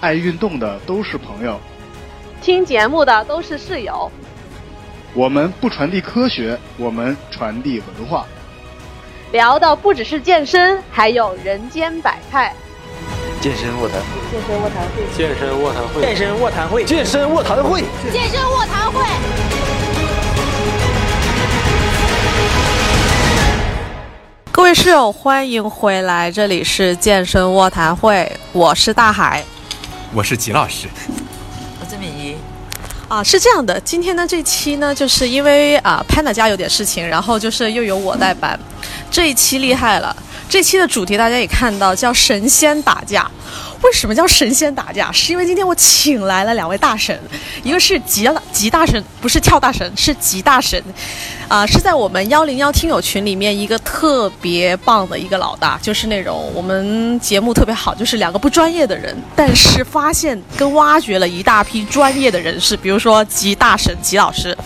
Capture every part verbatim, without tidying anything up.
爱运动的都是朋友，听节目的都是室友。我们不传递科学，我们传递文化。聊到不只是健身，还有人间百态。健身卧谈会，健身卧谈会，健身卧谈会，健身卧谈会，健身卧谈会，健身卧谈会。各位室友，欢迎回来，这里是健身卧谈会，我是大海，我是吉老师，我是敏仪。啊，是这样的，今天呢这期呢，就是因为啊潘娜家有点事情，然后就是又有我代班，这一期厉害了。这期的主题大家也看到，叫神仙打架。为什么叫神仙打架？是因为今天我请来了两位大神，一个是吉吉大神，不是跳大神，是吉大神，啊、呃，是在我们幺零幺听友群里面一个特别棒的一个老大，就是那种我们节目特别好，就是两个不专业的人，但是发现跟挖掘了一大批专业的人士，比如说吉大神吉老师。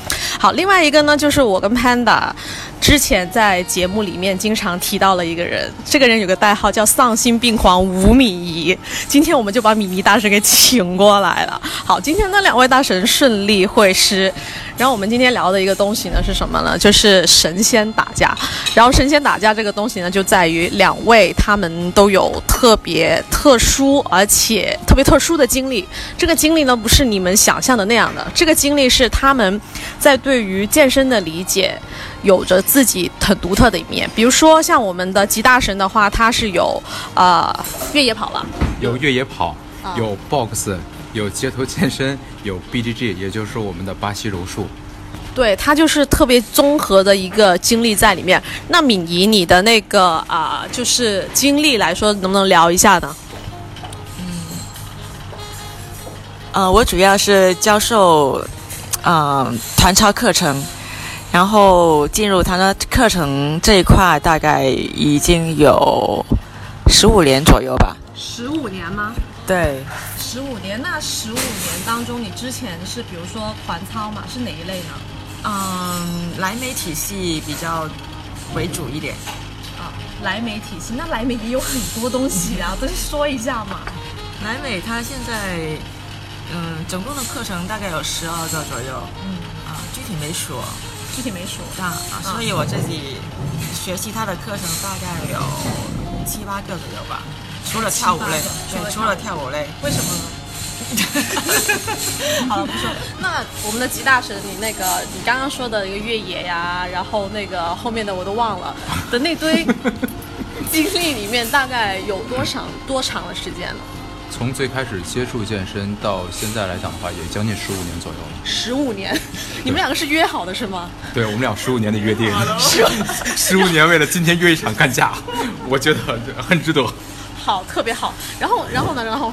好，另外一个呢，就是我跟潘娜之前在节目里面经常提到了一个人，这个人有个代号叫丧心病狂吴敏仪。今天我们就把米妮大神给请过来了。好，今天呢两位大神顺利会师，然后我们今天聊的一个东西呢是什么呢？就是神仙打架。然后神仙打架这个东西呢，就在于两位他们都有特别特殊而且特别特殊的经历。这个经历呢不是你们想象的那样的，这个经历是他们在对于健身的理解有着自己很独特的一面。比如说像我们的吉大神的话，他是有呃越野跑了，有越野跑，有 box， 有街头健身，有 B G G， 也就是我们的巴西柔术。对，他就是特别综合的一个经历在里面。那敏仪，你的那个啊、呃，就是经历来说，能不能聊一下呢？嗯，呃，我主要是教授，嗯、呃，团操课程。然后进入他的课程这一块大概已经有十五年左右吧。十五年吗？对，十五年。那十五年当中，你之前是比如说团操嘛，是哪一类呢？嗯，莱美体系比较为主一点。啊，莱美体系，那莱美也有很多东西啊，都说一下嘛。莱美它现在，嗯，总共的课程大概有十二个左右。嗯，啊，具体没说。具体没数啊，所以我自己学习他的课程大概有七八个左右吧，除了跳舞类，对，除了跳舞类。为什么呢？好了，不说。那我们的吉大神，你那个你刚刚说的一个越野呀，然后那个后面的我都忘了的那堆经历里面，大概有多长多长的时间呢？从最开始接触健身到现在来讲的话，也将近十五年左右了。十五年，你们两个是约好的是吗？对，我们俩十五年的约定，十五年为了今天约一场干架，我觉得很值得。好，特别好。然后，然后呢？然后，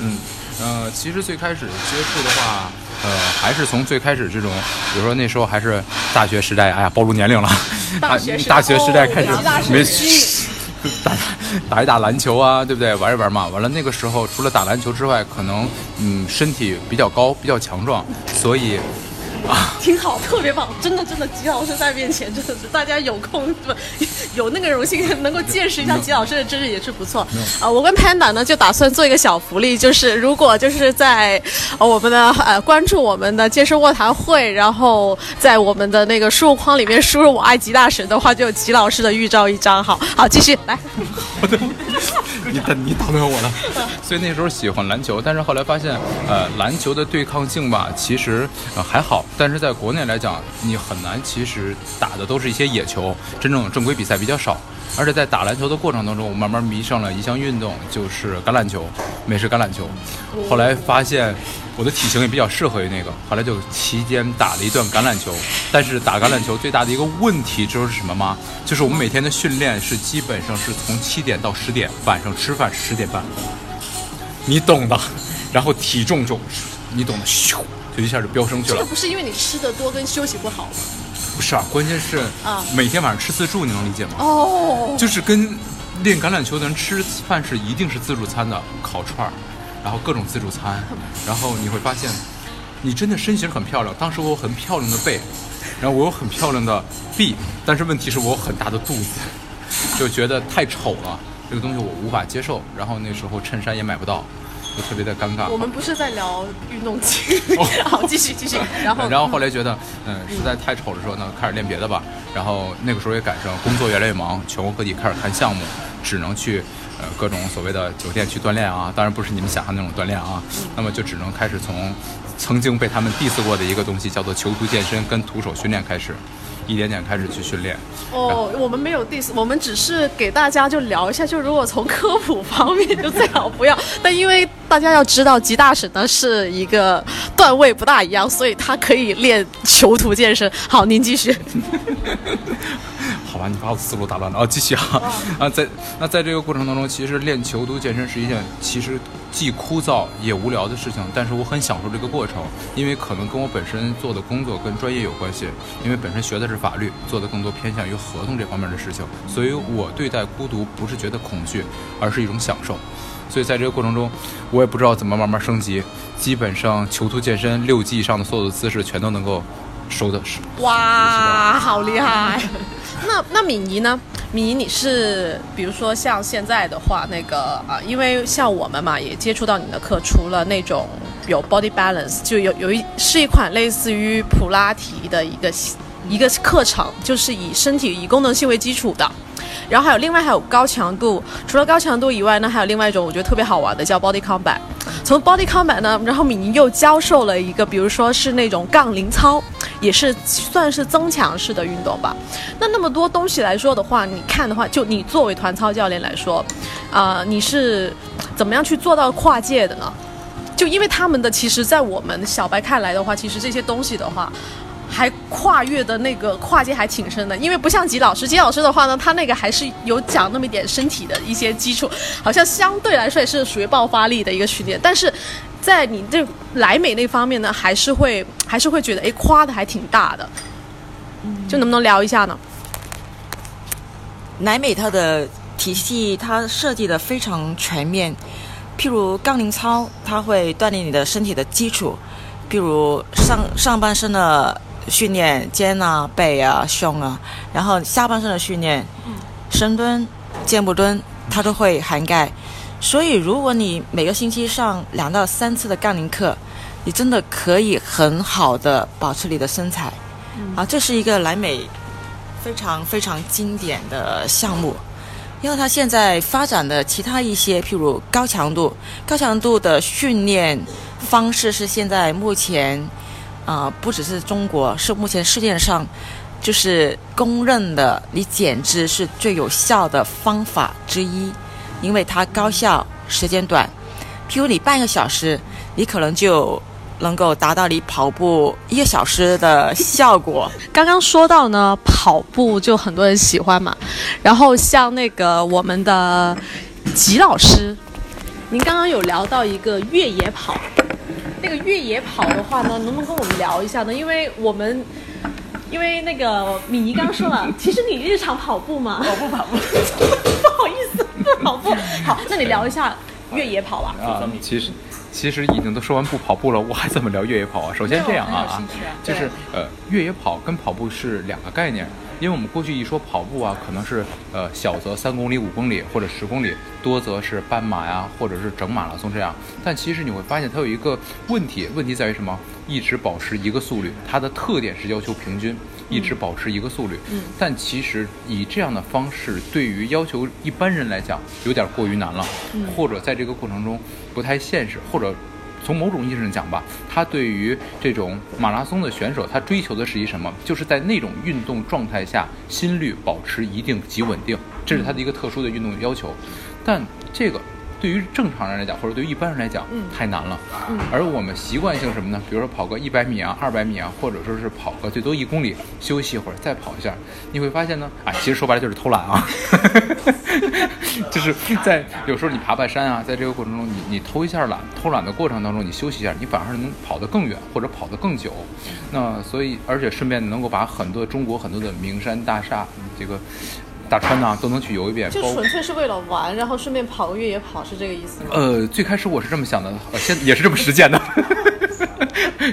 嗯，呃，其实最开始接触的话，呃，还是从最开始这种，比如说那时候还是大学时代，哎呀，暴露年龄了。大学时代，大学时代开始没打打一打篮球啊，对不对？玩一玩嘛。完了那个时候，除了打篮球之外，可能嗯身体比较高，比较强壮，所以啊挺好，特别棒，真的真的。吉老师在面前，真的是大家有空有那个荣幸能够见识一下吉老师的知识也是不错啊。我跟潘娜呢就打算做一个小福利，就是如果就是在、呃、我们的呃关注我们的健身卧谈会，然后在我们的那个输入框里面输入"我爱吉大神"的话，就有吉老师的预兆一张。好好，继续来。好的，你打你打断我了。所以那时候喜欢篮球，但是后来发现呃篮球的对抗性吧，其实、呃、还好。但是在国内来讲，你很难，其实打的都是一些野球，真正正规比赛比较少。而且在打篮球的过程当中，我慢慢迷上了一项运动，就是橄榄球，美式橄榄球。后来发现我的体型也比较适合于那个，后来就期间打了一段橄榄球。但是打橄榄球最大的一个问题就是什么吗？就是我们每天的训练是基本上是从七点到十点，晚上吃饭十点半，你懂的。然后体重就你懂的，咻就一下就飙升去了。这个不是因为你吃的多跟休息不好吗？不是啊，关键是啊，每天晚上吃自助，你能理解吗？哦，就是跟练橄榄球的人吃饭是一定是自助餐的，烤串儿，然后各种自助餐，然后你会发现，你真的身形很漂亮。当时我有很漂亮的背，然后我有很漂亮的臂，但是问题是我有很大的肚子，就觉得太丑了，这个东西我无法接受。然后那时候衬衫也买不到。就特别的尴尬。我们不是在聊运动机，好，继续继续。然后然后后来觉得，嗯，实在太丑的时候呢，开始练别的吧。然后那个时候也赶上工作越来越忙，全国各地开始看项目，只能去呃各种所谓的酒店去锻炼啊，当然不是你们想象那种锻炼啊。那么就只能开始从曾经被他们 diss 过的一个东西叫做囚徒健身跟徒手训练开始。一点点开始去训练哦，我们没有 diss， 我们只是给大家就聊一下，就如果从科普方面就最好不要，但因为大家要知道吉大使呢是一个段位不大一样，所以他可以练囚徒健身。好，您继续。好吧，你把我思路打乱了啊、哦，继续啊、哦、啊，在那在这个过程当中，其实练囚徒健身是一件其实既枯燥也无聊的事情，但是我很享受这个过程，因为可能跟我本身做的工作跟专业有关系，因为本身学的是法律，做的更多偏向于合同这方面的事情，所以我对待孤独不是觉得恐惧，而是一种享受。所以在这个过程中，我也不知道怎么慢慢升级，基本上囚徒健身六级以上的所有的姿势全都能够收的。哇，好厉害！那那敏仪呢？敏仪，你是比如说像现在的话，那个啊、呃，因为像我们嘛，也接触到你的课，除了那种有 body balance， 就有有一是一款类似于普拉提的一个一个课程，就是以身体以功能性为基础的。然后还有另外还有高强度，除了高强度以外呢，还有另外一种我觉得特别好玩的叫 body combat。从 body combat 呢，然后敏仪又教授了一个，比如说是那种杠铃操，也是算是增强式的运动吧。那那么多东西来说的话，你看的话，就你作为团操教练来说，啊、呃，你是怎么样去做到跨界的呢？就因为他们的其实，在我们小白看来的话，其实这些东西的话。还跨越的那个跨界还挺深的，因为不像吉老师，吉老师的话呢，他那个还是有讲那么一点身体的一些基础，好像相对来说也是属于爆发力的一个训练，但是在你这莱美那方面呢，还是会还是会觉得哎，夸的还挺大的，就能不能聊一下呢？莱美它的体系它设计的非常全面，譬如杠铃操，它会锻炼你的身体的基础，譬如上上半身的训练肩啊、背啊、胸啊，然后下半身的训练，深蹲、箭步蹲，它都会涵盖。所以，如果你每个星期上两到三次的杠铃课，你真的可以很好的保持你的身材。啊，这是一个莱美非常非常经典的项目，因为它现在发展的其他一些，譬如高强度、高强度的训练方式是现在目前。啊、呃，不只是中国，是目前世界上就是公认的，你减脂是最有效的方法之一，因为它高效，时间短。譬如你半个小时，你可能就能够达到你跑步一个小时的效果。刚刚说到呢，跑步就很多人喜欢嘛，然后像那个我们的吉老师，您刚刚有聊到一个越野跑。那个越野跑的话呢，能不能跟我们聊一下呢？因为我们，因为那个敏仪刚说了，其实你日常跑步嘛，我不跑步，不好意思，不跑步。好，那你聊一下越野跑吧。啊，其实其实已经都说完不跑步了，我还怎么聊越野跑啊？首先这样啊，啊就是呃，越野跑跟跑步是两个概念。因为我们过去一说跑步啊，可能是呃小则三公里、五公里或者十公里，多则是半马呀、啊，或者是整马拉松这样。但其实你会发现它有一个问题，问题在于什么？一直保持一个速率，它的特点是要求平均，一直保持一个速率。嗯、但其实以这样的方式，对于要求一般人来讲，有点过于难了，嗯、或者在这个过程中不太现实，或者。从某种意义上讲吧，他对于这种马拉松的选手，他追求的是一什么？就是在那种运动状态下，心率保持一定及稳定，这是他的一个特殊的运动要求。但这个对于正常人来讲，或者对于一般人来讲，太难了。而我们习惯性什么呢？比如说跑个一百米啊、二百米啊，或者说是跑个最多一公里，休息一会儿再跑一下，你会发现呢，啊，其实说白了就是偷懒啊。就是在有时候你爬爬山啊，在这个过程中你，你你偷一下懒，偷懒的过程当中，你休息一下，你反而能跑得更远或者跑得更久。那所以，而且顺便能够把很多中国很多的名山大厦，这个大川呐、啊、都能去游一遍，就纯粹是为了玩，然后顺便跑个越野跑，是这个意思吗？呃，最开始我是这么想的，呃、现也是这么实践的，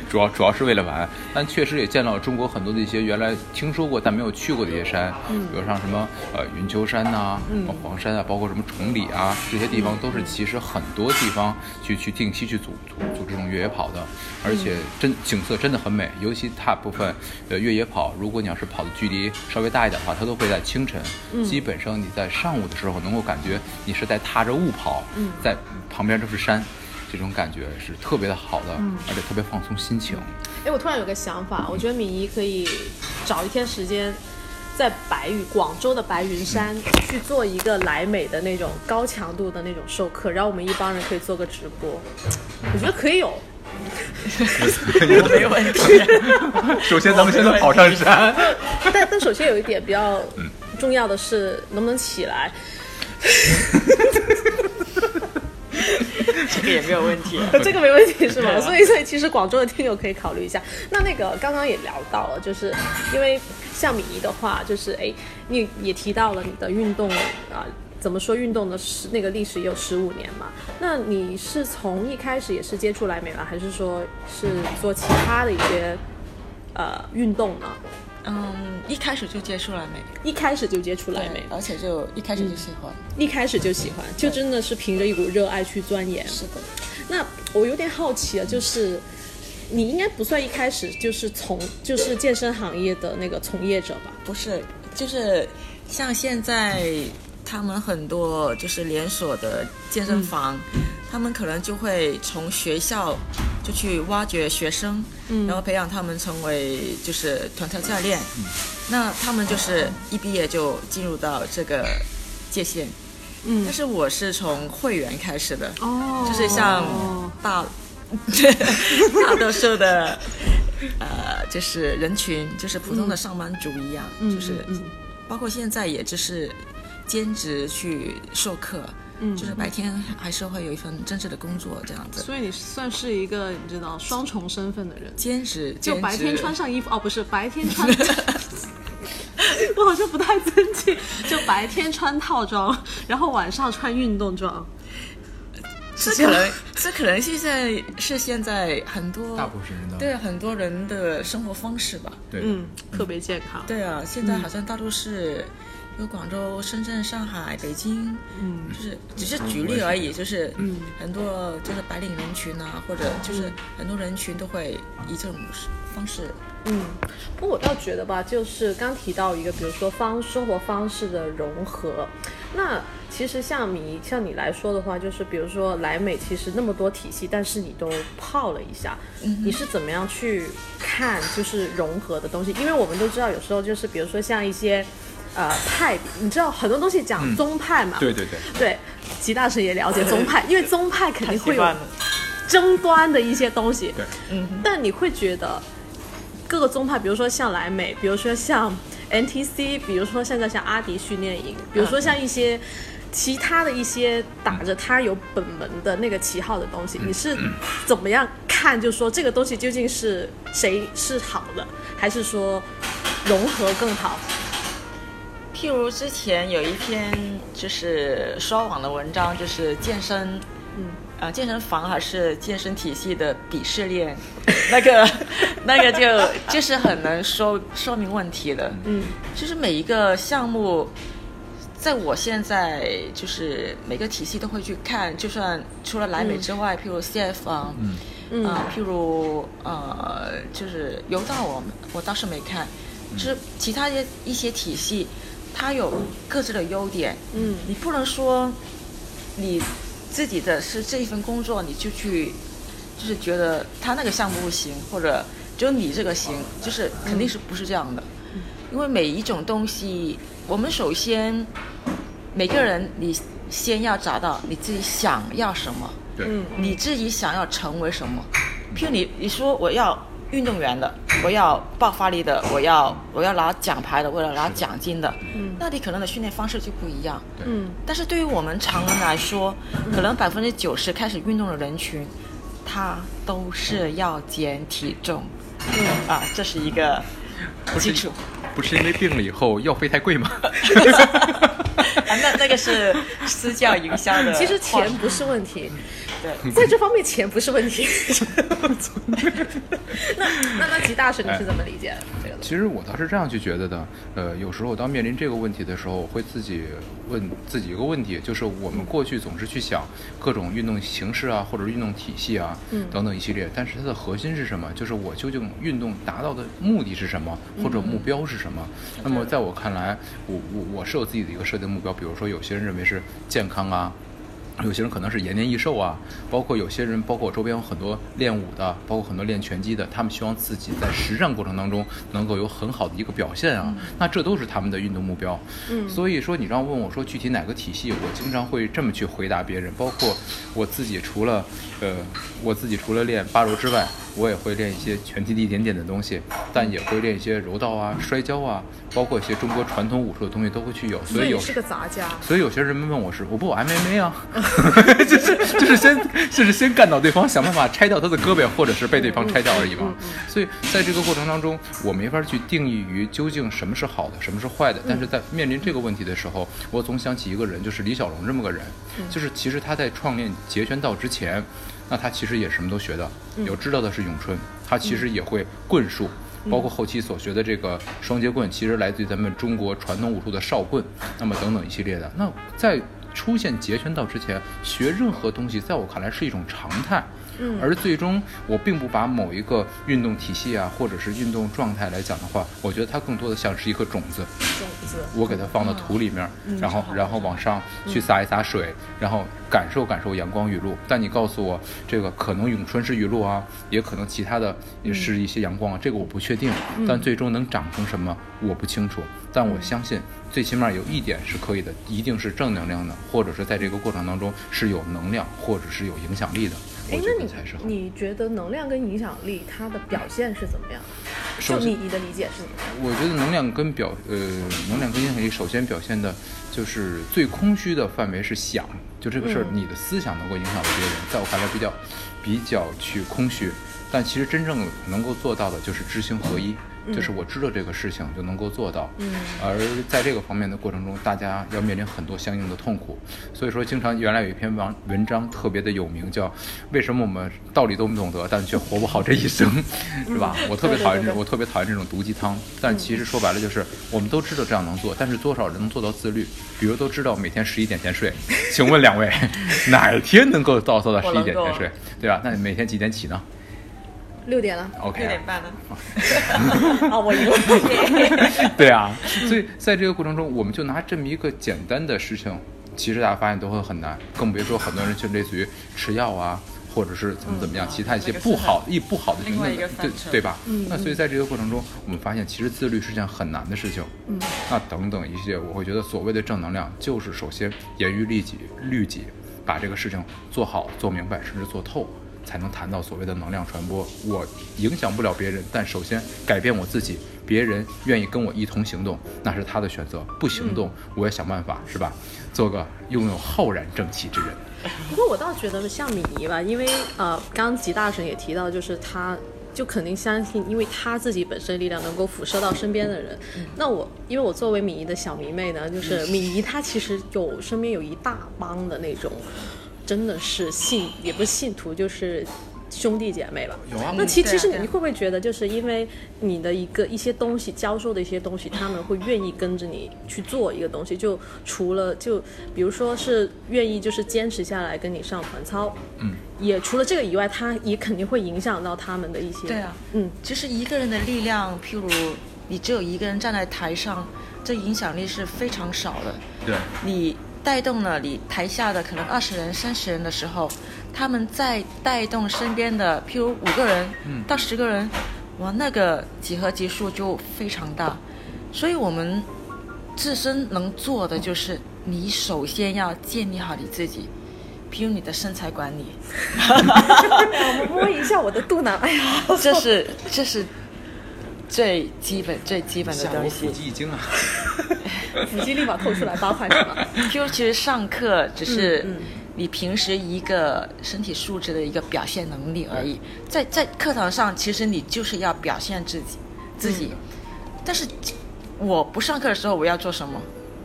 主要主要是为了玩，但确实也见到中国很多的一些原来听说过但没有去过的一些山，嗯、比如像什么呃云丘山呐、啊、嗯、黄山啊，包括什么崇礼啊，这些地方都是其实很多地方去去定期去组组组这种越野跑的，而且真景色真的很美，尤其大部分呃越野跑，如果你要是跑的距离稍微大一点的话，它都会在清晨。嗯、基本上你在上午的时候能够感觉你是在踏着雾跑、嗯、在旁边就是山，这种感觉是特别的好的、嗯、而且特别放松心情。哎，我突然有个想法，我觉得敏仪可以找一天时间在白云广州的白云山去做一个莱美的那种高强度的那种授课，然后我们一帮人可以做个直播，我觉得可以有没问题。首先咱们现在跑上山，但但首先有一点比较重要的是能不能起来。这个也没有问题、啊、这个没问题是吗？所以所以其实广州的听友可以考虑一下。那那个刚刚也聊到了，就是因为像敏仪的话，就是哎，你也提到了你的运动啊、呃怎么说运动的十那个历史也有十五年嘛？那你是从一开始也是接触莱美吗？还是说是做其他的一些呃运动呢？嗯，一开始就接触莱美，一开始就接触莱美，而且就一开始就喜欢、嗯，一开始就喜欢，就真的是凭着一股热爱去钻研。是的。那我有点好奇啊，就是你应该不算一开始就是从就是健身行业的那个从业者吧？不是，就是像现在。他们很多就是连锁的健身房、嗯、他们可能就会从学校就去挖掘学生、嗯、然后培养他们成为就是团体教练、嗯、那他们就是一毕业就进入到这个界限、嗯、但是我是从会员开始的、哦、就是像大大多数的呃就是人群就是普通的上班族一样、嗯、就是包括现在也就是兼职去授课、嗯、就是白天还是会有一份正式的工作这样子，所以你算是一个你知道双重身份的人，兼职就白天穿上衣服哦，不是白天穿我好像不太尊敬，就白天穿套装然后晚上穿运动装，这可能这可能现在是现在很多大部分人的对很多人的生活方式吧，对，嗯，特别健康，对啊，现在好像大多是、嗯有广州、深圳、上海、北京，嗯，就是只是举例而已，就是很多就是白领人群啊，或者就是很多人群都会以这种方式。嗯，不过我倒觉得吧，就是刚提到一个，比如说方生活方式的融合，那其实像你像你来说的话，就是比如说莱美其实那么多体系，但是你都泡了一下，嗯、你是怎么样去看就是融合的东西？因为我们都知道，有时候就是比如说像一些。呃，派别，你知道很多东西讲宗派嘛、嗯？对对对，对，吉大神也了解宗派，因为宗派肯定会有争端的一些东西。对，嗯。但你会觉得各个宗派，比如说像莱美，比如说像 N T C， 比如说现在像阿迪训练营，比如说像一些其他的一些打着它有本门的那个旗号的东西，嗯、你是怎么样看？就说这个东西究竟是谁是好的，还是说融合更好？譬如之前有一篇就是刷网的文章，就是健身，嗯，啊，健身房还是健身体系的鄙视链，那个，那个就就是很能说说明问题的，嗯，就是每一个项目，在我现在就是每个体系都会去看，就算除了莱美之外，嗯、譬如 C F 啊，嗯，嗯、呃，譬如呃，就是柔道我我倒是没看，就是其他的一些体系。它有各自的优点，嗯，你不能说你自己的是这一份工作，你就去就是觉得他那个项目不行，或者只有你这个行，就是肯定是不是这样的，嗯、因为每一种东西，我们首先每个人你先要找到你自己想要什么，对，你自己想要成为什么。譬如你你说我要运动员的，我要爆发力的，我要我要拿奖牌的，我要拿奖金的，嗯，那你可能的训练方式就不一样，嗯，但是对于我们常人来说，嗯、可能百分之九十开始运动的人群，他都是要减体重，嗯啊，这是一个不是不是因为病了以后药费太贵吗？啊、那那个是私教营销的。其实钱不是问题，对，在这方面钱不是问题。那那那吉大师你是怎么理解这个的？其实我倒是这样去觉得的，呃，有时候当面临这个问题的时候，我会自己问自己一个问题，就是我们过去总是去想各种运动形式啊，或者运动体系啊，嗯、等等一系列，但是它的核心是什么？就是我究竟运动达到的目的是什么，或者目标是什么？嗯、那么在我看来，我我我是有自己的一个设定目标。比如说有些人认为是健康啊，有些人可能是延年益寿啊，包括有些人，包括我周边有很多练武的，包括很多练拳击的，他们希望自己在实战过程当中能够有很好的一个表现啊，嗯、那这都是他们的运动目标。嗯，所以说你让问我说具体哪个体系，我经常会这么去回答别人，包括我自己除了呃我自己除了练八柔之外，我也会练一些拳击的一点点的东西，但也会练一些柔道啊、摔跤啊，包括一些中国传统武术的东西都会去有。所以有是个杂家。所以有些人们问我是我不我 M M A 啊，就是就是先就是先干倒对方，想办法拆掉他的胳膊，或者是被对方拆掉而已嘛。所以在这个过程当中，我没法去定义于究竟什么是好的，什么是坏的。但是在面临这个问题的时候，我总想起一个人，就是李小龙这么个人，就是其实他在创练截拳道之前，那他其实也什么都学的，有知道的是咏春，他其实也会棍术，包括后期所学的这个双截棍，其实来自于咱们中国传统武术的少棍，那么等等一系列的。那在出现截拳道之前，学任何东西在我看来是一种常态，而最终我并不把某一个运动体系啊，或者是运动状态来讲的话，我觉得它更多的像是一颗种子，种子我给它放到土里面，嗯、然后然后往上去撒一撒水，嗯、然后感受感受阳光雨露。但你告诉我这个可能咏春是雨露啊，也可能其他的也是一些阳光啊，嗯、这个我不确定，但最终能长成什么我不清楚，但我相信最起码有一点是可以的，一定是正能量的，或者是在这个过程当中是有能量或者是有影响力的。哎，那你你觉得能量跟影响力它的表现是怎么样？就你你的理解是怎么样？我觉得能量跟表呃能量跟影响力，首先表现的就是最空虚的范围是想，就这个事儿，嗯、你的思想能够影响到别人，在我看来比较比较去空虚。但其实真正能够做到的就是知行合一，嗯、就是我知道这个事情就能够做到。嗯，而在这个方面的过程中，大家要面临很多相应的痛苦，所以说经常原来有一篇文文章特别的有名，叫为什么我们道理都不懂得但却活不好这一生，是吧？嗯、我特别讨厌这我特别讨厌这种毒鸡汤，但其实说白了就是我们都知道这样能做，但是多少人能做到自律？比如都知道每天十一点前睡，请问两位哪天能够到做到十一点前睡，对吧？那你每天几点起呢？六点了 ，OK， 六点半了。啊，我赢了。对啊，所以在这个过程中，我们就拿这么一个简单的事情，其实大家发现都会很难，更别说很多人就类似于吃药啊，或者是怎么怎么样，嗯、其他一些不好、一不好的情况，对对吧？嗯、那所以在这个过程中，我们发现其实自律是件很难的事情。嗯，那等等一些，我会觉得所谓的正能量，就是首先严于律己，律己，把这个事情做好、做明白，甚至做透。才能谈到所谓的能量传播。我影响不了别人，但首先改变我自己，别人愿意跟我一同行动，那是他的选择，不行动我也想办法，是吧？做个拥有浩然正气之人。不过我倒觉得像米妮吧，因为呃，刚吉大神也提到，就是他就肯定相信，因为他自己本身力量能够辐射到身边的人。嗯、那我因为我作为米妮的小迷妹呢，就是米妮她其实有身边有一大帮的那种，真的是信也不是信徒，就是兄弟姐妹吧。有啊，那其其实你会不会觉得，就是因为你的一个一些东西教授的一些东西，他们会愿意跟着你去做一个东西，就除了就比如说是愿意就是坚持下来跟你上团操，嗯，也除了这个以外，他也肯定会影响到他们的一些。对啊，嗯，就是一个人的力量，譬如你只有一个人站在台上，这影响力是非常少的。对，你带动了你台下的可能二十人、三十人的时候，他们再带动身边的，譬如五个人到十个人，嗯、哇，那个几何级数就非常大。所以我们自身能做的就是，你首先要建立好你自己，譬如你的身材管理。我摸一下我的肚腩，哎呀，这是这是最基本最基本的东西。腹肌已经啊。腹肌立马透出来八块是吧？就其实上课只是你平时一个身体素质的一个表现能力而已，在在课堂上其实你就是要表现自己自己，嗯、但是我不上课的时候我要做什么？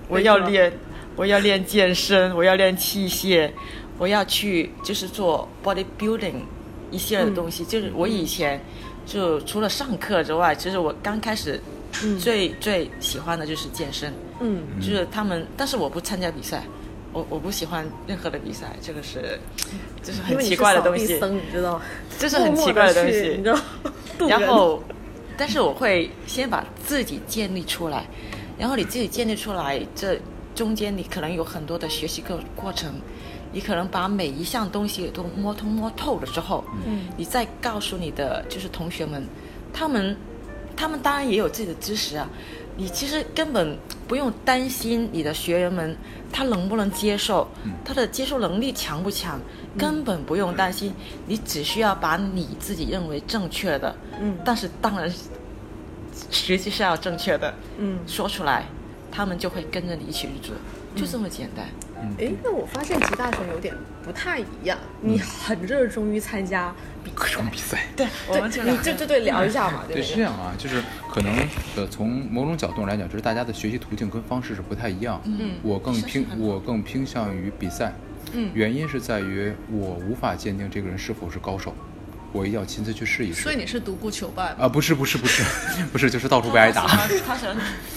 我要练，我要练健身，我要练器械，我要去就是做 body building 一系列的东西、嗯、就是我以前就除了上课之外，其实我刚开始最、嗯、最喜欢的就是健身，嗯，就是他们，但是我不参加比赛，我我不喜欢任何的比赛，这个是就是很奇怪的东西，因为你是扫地僧，你知道，就是很奇怪的东西，默默你知道，然后但是我会先把自己建立出来，然后你自己建立出来，这中间你可能有很多的学习过过程，你可能把每一项东西都摸通摸透了之后，嗯，你再告诉你的就是同学们，他们他们当然也有自己的知识啊，你其实根本不用担心你的学员们他能不能接受，他的接受能力强不强，根本不用担心，你只需要把你自己认为正确的，嗯，但是当然实际是要正确的，嗯，说出来，他们就会跟着你一起去做，就这么简单。哎，那我发现吉大神有点不太一样，你很热衷于参加比各种比赛，对，我们就你就就对聊一下嘛，对，是这样啊，就是可能呃从某种角度来讲，就是大家的学习途径跟方式是不太一样。嗯，我更偏我更偏向于比赛，嗯，原因是在于我无法鉴定这个人是否是高手。我一定要亲自去试一试。所以你是独孤求败啊、呃？不是不是不是不是，就是到处被挨打。他喜欢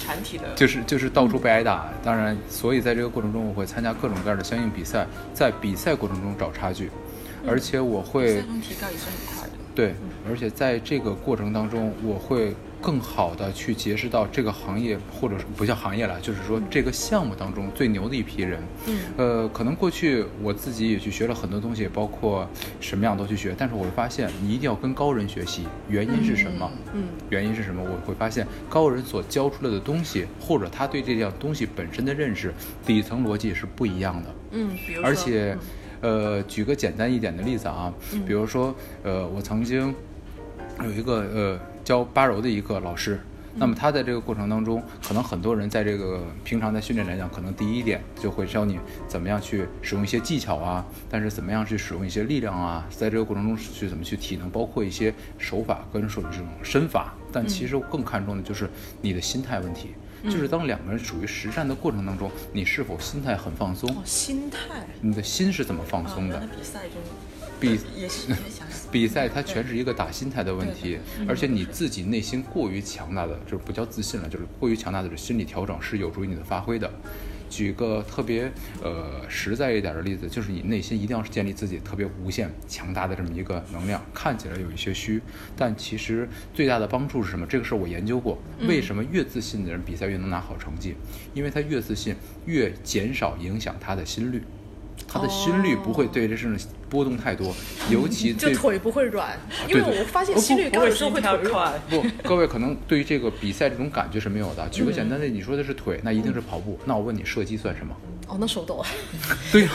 团体的。就是就是到处被挨打，当然，所以在这个过程中，我会参加各种各样的相应比赛，在比赛过程中找差距，嗯、而且我会比赛中提高也是很快的。对，而且在这个过程当中，我会更好的去结识到这个行业，或者是不叫行业了，就是说这个项目当中最牛的一批人。嗯，呃，可能过去我自己也去学了很多东西，包括什么样都去学，但是我会发现你一定要跟高人学习，原因是什么？嗯，嗯原因是什么？我会发现高人所教出来的东西，或者他对这样东西本身的认识，底层逻辑是不一样的。嗯，比如说而且，呃，举个简单一点的例子啊，嗯、比如说，呃，我曾经有一个呃。教八柔的一个老师，那么他在这个过程当中，可能很多人在这个平常在训练来讲，可能第一点就会教你怎么样去使用一些技巧啊，但是怎么样去使用一些力量啊，在这个过程中去怎么去体能，包括一些手法跟手这种身法，但其实更看重的就是你的心态问题。就是当两个人处于实战的过程当中，你是否心态很放松？哦、心态，你的心是怎么放松的？啊、比赛中，比也是比赛，它全是一个打心态的问题，而且你自己内心过于强大的，就是不叫自信了，就是过于强大的心理调整是有助于你的发挥的。举个特别呃实在一点的例子，就是你内心一定要建立自己特别无限强大的这么一个能量，看起来有一些虚，但其实最大的帮助是什么？这个事我研究过，为什么越自信的人比赛越能拿好成绩？因为他越自信，越减少影响他的心率。他的心率不会对这事波动太多，尤其就腿不会软、啊、因为我发现心率高的时候会腿软。不，各位可能对于这个比赛这种感觉是没有的。举个简单的，你说的是腿，那一定是跑步、嗯、那我问你射击算什么？哦，那手抖啊。对啊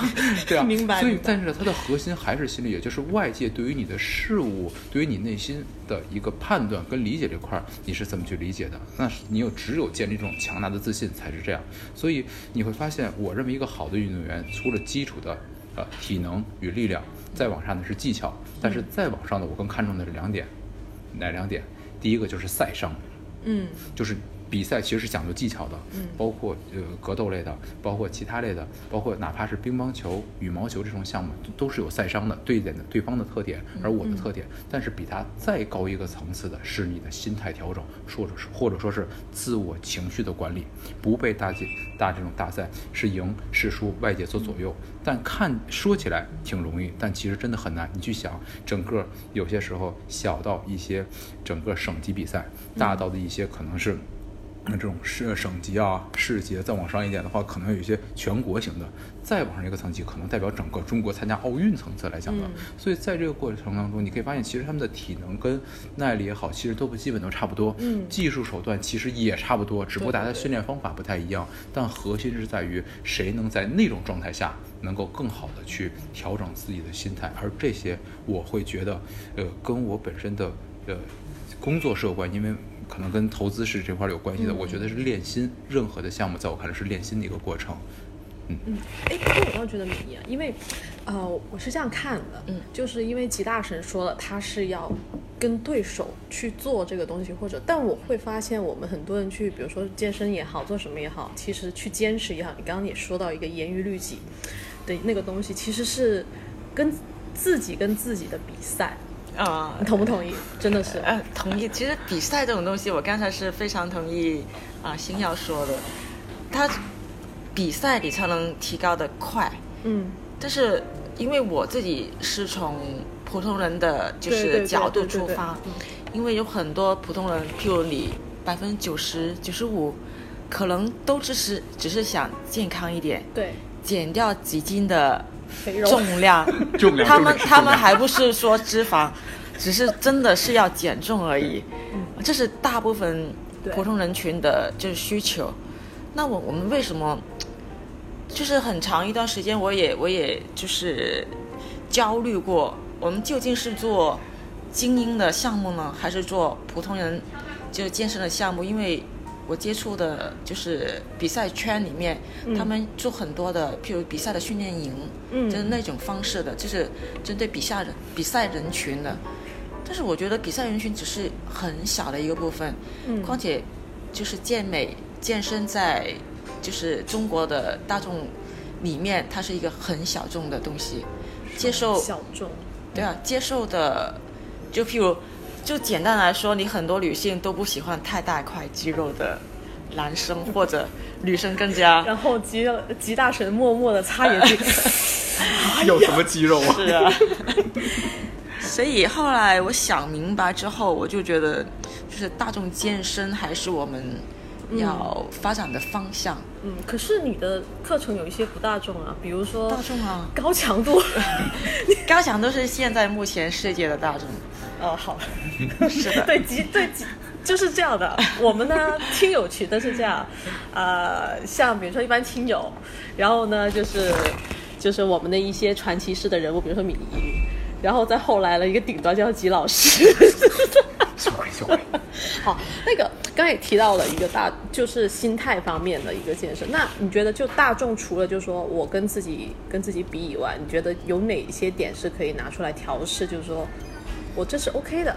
对啊，明白。所以但是它的核心还是心理，也就是外界对于你的事物，对于你内心的一个判断跟理解，这块你是怎么去理解的？那是你有只有建立这种强大的自信才是这样。所以你会发现，我认为一个好的运动员，除了基础的呃体能与力量，再往上的是技巧，但是再往上的我更看重的是两点。哪两点？第一个就是赛商，嗯，就是比赛其实是讲究技巧的，嗯，包括呃格斗类的，包括其他类的，包括哪怕是乒乓球、羽毛球这种项目，都是有赛商的，对点的对方的特点，而我的特点、嗯，但是比他再高一个层次的是你的心态调整，或者或者说是自我情绪的管理，不被大家大这种大赛是赢是输外界所左右，但看说起来挺容易，但其实真的很难。你去想，整个有些时候小到一些整个省级比赛，大到的一些可能是那这种市省级啊、市级，再往上一点的话，可能有一些全国型的，再往上一个层级，可能代表整个中国参加奥运层次来讲的。嗯、所以在这个过程当中，你可以发现，其实他们的体能跟耐力也好，其实都不基本都差不多，嗯，技术手段其实也差不多，只不过大家训练方法不太一样。对对对，但核心是在于谁能在那种状态下能够更好的去调整自己的心态，而这些我会觉得，呃，跟我本身的呃工作是有关，因为可能跟投资是这块有关系的、嗯、我觉得是练心，任何的项目在我看来是练心的一个过程。嗯嗯，哎，可是我倒觉得迷啊，因为呃我是这样看的，嗯，就是因为吉大神说了他是要跟对手去做这个东西，或者但我会发现我们很多人去比如说健身也好做什么也好，其实去坚持也好，你刚刚也说到一个严于律己的那个东西，其实是跟自己跟自己的比赛啊，你同不同意？真的是呃同意。其实比赛这种东西我刚才是非常同意啊星耀说的，他比赛你才能提高的快，嗯，但是因为我自己是从普通人的就是角度出发，因为有很多普通人，譬如你百分之九十、九十五，可能都只是只是想健康一点，对，减掉几斤的重量，重量他们他们还不是说脂肪，只是真的是要减重而已，这是大部分普通人群的就是需求。那我我们为什么就是很长一段时间，我也我也就是焦虑过。我们究竟是做精英的项目呢，还是做普通人就是健身的项目？因为我接触的就是比赛圈里面，嗯、他们做很多的，譬如比赛的训练营，嗯，就是那种方式的，就是针对比赛人比赛人群的。但是我觉得比赛人群只是很小的一个部分，嗯，况且就是健美健身在就是中国的大众里面，它是一个很小众的东西，接受小众。对啊，接受的就譬如就简单来说，你很多女性都不喜欢太大块肌肉的男生，或者女生更加然后吉吉大神默默的擦眼睛有什么肌肉啊，是啊所以后来我想明白之后，我就觉得就是大众健身还是我们要发展的方向。嗯，可是你的课程有一些不大众啊，比如说大众啊，高强度高强度是现在目前世界的大众。哦，好是的对极对极就是这样的。我们呢听友群的是这样，呃像比如说一般听友，然后呢就是就是我们的一些传奇式的人物，比如说米一，然后再后来了一个顶端叫吉老师好，那个刚才也提到了一个大就是心态方面的一个建设，那你觉得就大众除了就是说我跟自己跟自己比以外，你觉得有哪些点是可以拿出来调试，就是说我这是 OK 的，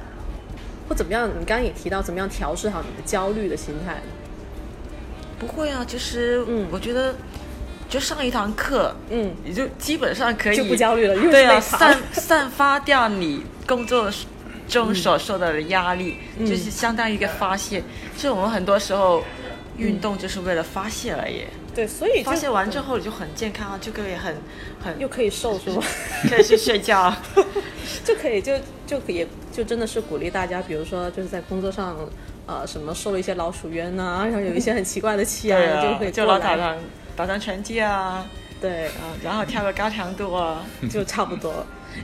或怎么样？你刚刚也提到怎么样调试好你的焦虑的心态。不会啊，就是嗯，我觉得就上一堂课，嗯，你就基本上可以就不焦虑了，因为对啊，散散发掉你工作中所受到的压力，嗯，就是相当于一个发泄。所以我们很多时候运动就是为了发泄而已。对，所以发泄完之后你就很健康啊，就可以很很又可以瘦是吗？可以去睡觉，就可以就就可以就真的是鼓励大家，比如说就是在工作上，呃，什么受了一些老鼠冤呐，啊，然后有一些很奇怪的气啊，啊就可以就老打上打上拳击啊，对啊，然后跳个高强度啊，就差不多。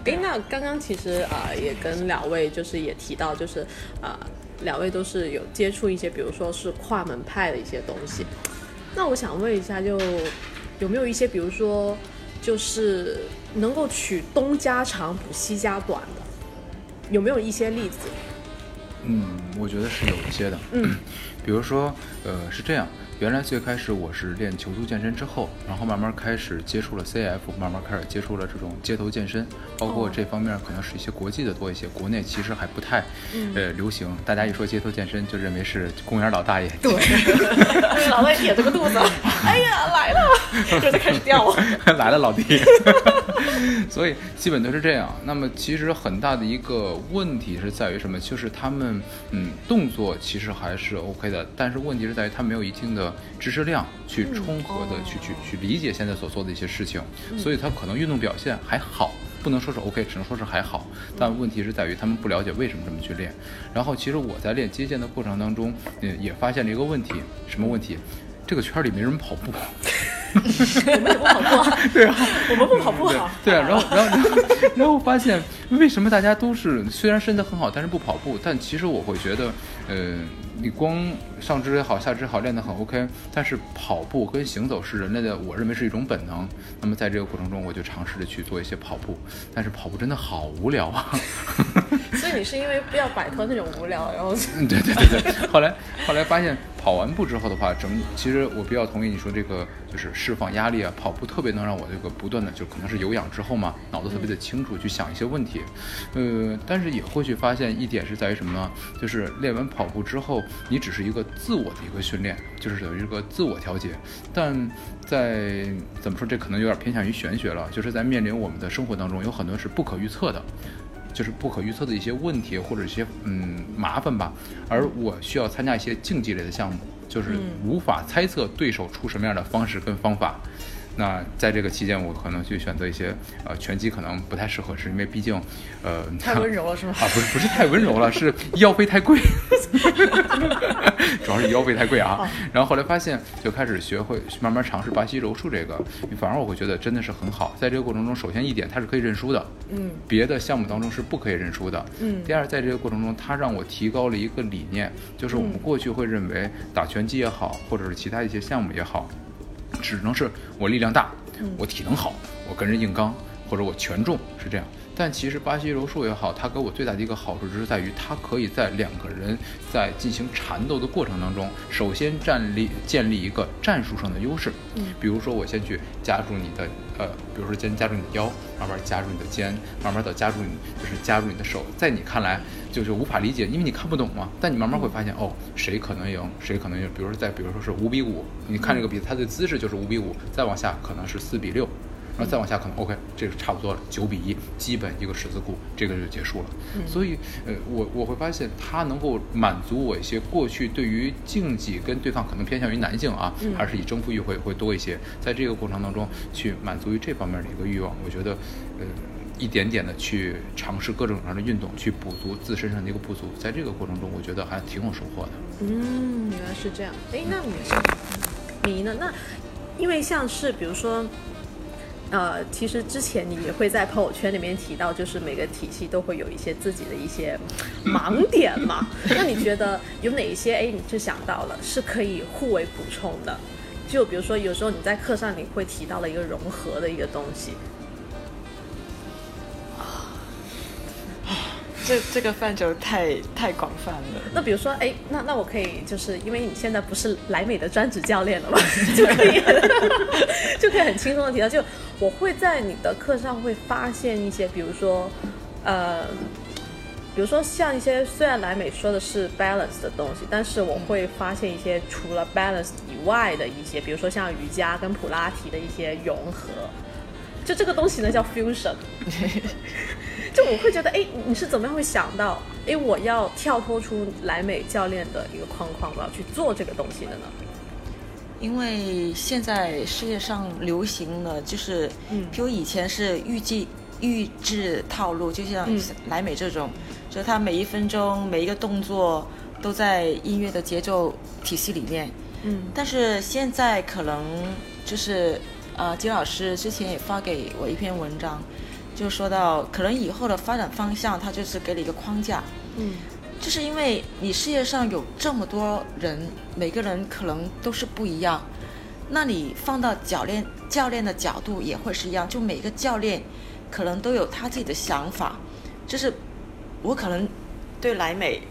哎，那刚刚其实啊，呃，也跟两位就是也提到，就是啊，呃，两位都是有接触一些，比如说是跨门派的一些东西。那我想问一下，就有没有一些比如说就是能够取东家长补西家短的，有没有一些例子？嗯，我觉得是有一些的。嗯，比如说呃是这样，原来最开始我是练球速健身之后，然后慢慢开始接触了 C F， 慢慢开始接触了这种街头健身，包括这方面可能是一些国际的多一些，国内其实还不太呃流行。大家一说街头健身就认为是公园老大爷，对老大爷也这个肚子哎呀来了就开始掉了来了老弟所以基本都是这样。那么其实很大的一个问题是在于什么，就是他们嗯动作其实还是 OK 的，但是问题是在于他没有一定的知识量去充和的去去去理解现在所做的一些事情，所以他可能运动表现还好，不能说是 OK， 只能说是还好，但问题是在于他们不了解为什么这么去练。然后其实我在练击剑的过程当中，嗯，也发现了一个问题，什么问题？这个圈里没人跑步我们也不跑步啊对啊，我们不跑步好。对啊，然后然后然后发现为什么大家都是虽然身材很好，但是不跑步。但其实我会觉得，呃，你光上肢也好，下肢也好，练得很 OK， 但是跑步跟行走是人类的，我认为是一种本能。那么在这个过程中，我就尝试着去做一些跑步，但是跑步真的好无聊啊。所以你是因为不要摆脱那种无聊，然后对对对对。后来后来发现跑完步之后的话，整其实我比较同意你说这个就是释放压力啊，跑步特别能让我这个不断的就可能是有氧之后嘛，脑子特别的清楚去想一些问题，呃，但是也会去发现一点是在于什么呢？就是练完跑步之后，你只是一个自我的一个训练，就是等于一个自我调节，但在怎么说这可能有点偏向于玄学了，就是在面临我们的生活当中有很多是不可预测的。就是不可预测的一些问题或者一些嗯麻烦吧，而我需要参加一些竞技类的项目，就是无法猜测对手出什么样的方式跟方法。那在这个期间，我可能去选择一些呃拳击，可能不太适合，是因为毕竟呃太温柔了是吗？啊，不是不是太温柔了，是医药费太贵，主要是医药费太贵啊。然后后来发现，就开始学会慢慢尝试巴西柔术这个，反而我会觉得真的是很好。在这个过程中，首先一点它是可以认输的，嗯，别的项目当中是不可以认输的，嗯。第二，在这个过程中，它让我提高了一个理念，就是我们过去会认为打拳击也好，或者是其他一些项目也好。只能是我力量大，我体能好，我跟人硬刚，或者我权重是这样。但其实巴西柔术也好，它给我最大的一个好处就是在于，它可以在两个人在进行缠斗的过程当中，首先站立建立一个战术上的优势。嗯，比如说我先去夹住你的，呃，比如说先夹住你的腰，慢慢夹住你的肩，慢慢的夹住你，就是夹住你的手。在你看来就是无法理解，因为你看不懂嘛。但你慢慢会发现，哦，谁可能赢，谁可能赢。比如说在，比如说是五比五，你看这个比赛的姿势就是五比五，再往下可能是四比六。然后再往下可能 OK， 这个差不多了，九比一，基本一个十字固，这个就结束了。嗯、所以，呃，我我会发现它能够满足我一些过去对于竞技跟对抗可能偏向于男性啊，嗯、还是以征服欲会会多一些。在这个过程当中，去满足于这方面的一个欲望，我觉得，呃，一点点的去尝试各种各样的运动，去补足自身上的一个不足。在这个过程中，我觉得还挺有收获的。嗯，原来是这样。哎，那你是迷呢？那因为像是比如说。呃，其实之前你也会在朋友圈里面提到，就是每个体系都会有一些自己的一些盲点嘛。那你觉得有哪一些？哎，你就想到了是可以互为补充的。就比如说，有时候你在课上你会提到了一个融合的一个东西。这这个范畴太太广泛了。那比如说，哎，那那我可以就是因为你现在不是莱美的专职教练了嘛，就可以就可以很轻松的提到，就我会在你的课上会发现一些，比如说，呃，比如说像一些虽然莱美说的是 balance 的东西，但是我会发现一些除了 balance 以外的一些，比如说像瑜伽跟普拉提的一些融合，就这个东西呢叫 fusion 。就我会觉得，哎，你是怎么样会想到，哎，我要跳脱出莱美教练的一个框框，我要去做这个东西的呢？因为现在世界上流行了，就是，嗯，比如以前是预计预制套路，就像莱美这种，嗯，就是它每一分钟每一个动作都在音乐的节奏体系里面。嗯，但是现在可能就是，呃，金老师之前也发给我一篇文章。就说到可能以后的发展方向，它就是给了一个框架，嗯，就是因为你世界上有这么多人，每个人可能都是不一样，那你放到教练教练的角度也会是一样，就每个教练可能都有他自己的想法，就是我可能对莱美，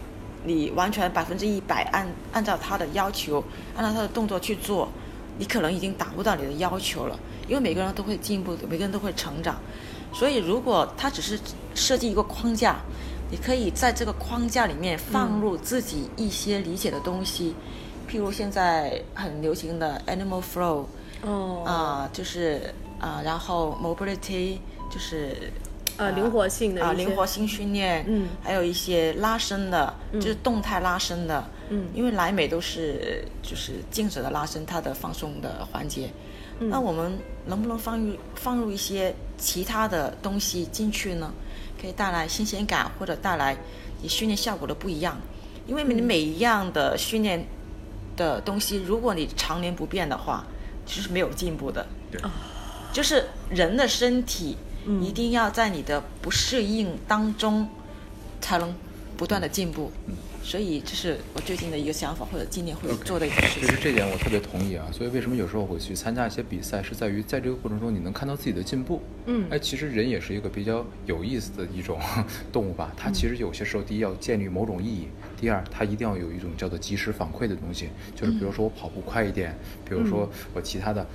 你完全百分之一百按按照他的要求，按照他的动作去做，你可能已经达不到你的要求了，因为每个人都会进步，每个人都会成长。所以如果它只是设计一个框架，你可以在这个框架里面放入自己一些理解的东西，嗯，譬如现在很流行的 animal flow， 哦，啊，呃，就是啊，呃，然后 mobility 就是呃、啊，灵活性的啊，呃，灵活性训练，嗯，还有一些拉伸的，嗯，就是动态拉伸的，嗯，因为莱美都是就是静止的拉伸，它的放松的环节。嗯，那我们能不能放入放入一些其他的东西进去呢？可以带来新鲜感，或者带来你训练效果的不一样。因为你每一样的训练的东西，嗯，如果你常年不变的话，就是没有进步的。对，就是人的身体，嗯，一定要在你的不适应当中才能不断的进步。嗯，所以这是我最近的一个想法，或者今年会做的一件事情。其实这点我特别同意啊，所以为什么有时候我去参加一些比赛，是在于在这个过程中你能看到自己的进步。嗯，哎，其实人也是一个比较有意思的一种动物吧，它其实有些时候第一要建立某种意义，第二它一定要有一种叫做及时反馈的东西，就是比如说我跑步快一点、嗯、比如说我其他的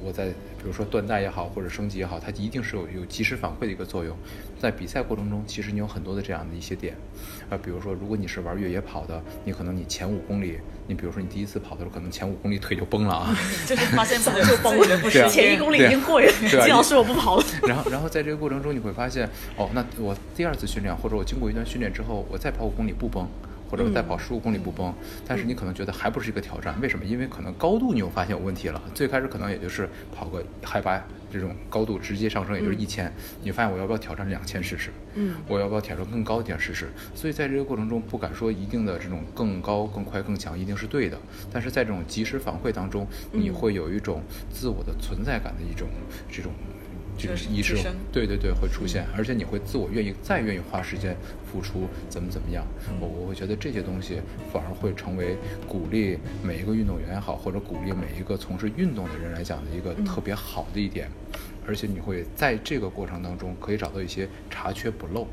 我在比如说断代也好或者升级也好，它一定是有有及时反馈的一个作用。在比赛过程中其实你有很多的这样的一些点啊，比如说如果你是玩越野跑的，你可能你前五公里你比如说你第一次跑的时候可能前五公里腿就崩了啊，就是发现早就崩了，不是、啊、前一公里已经过了，金老师我不跑了。然后然后在这个过程中你会发现哦，那我第二次训练或者我经过一段训练之后我再跑五公里不崩，或者再跑十五公里不崩、嗯、但是你可能觉得还不是一个挑战，为什么？因为可能高度你有发现有问题了，最开始可能也就是跑个海拔这种高度直接上升也就是一千、嗯、你发现我要不要挑战两千试试，嗯，我要不要挑战更高一点试试。所以在这个过程中不敢说一定的这种更高更快更强一定是对的，但是在这种及时反馈当中你会有一种自我的存在感的一种这种就是意识，对对对，会出现，而且你会自我愿意再愿意花时间付出怎么怎么样，我我会觉得这些东西反而会成为鼓励每一个运动员也好，或者鼓励每一个从事运动的人来讲的一个特别好的一点，而且你会在这个过程当中可以找到一些查缺补漏。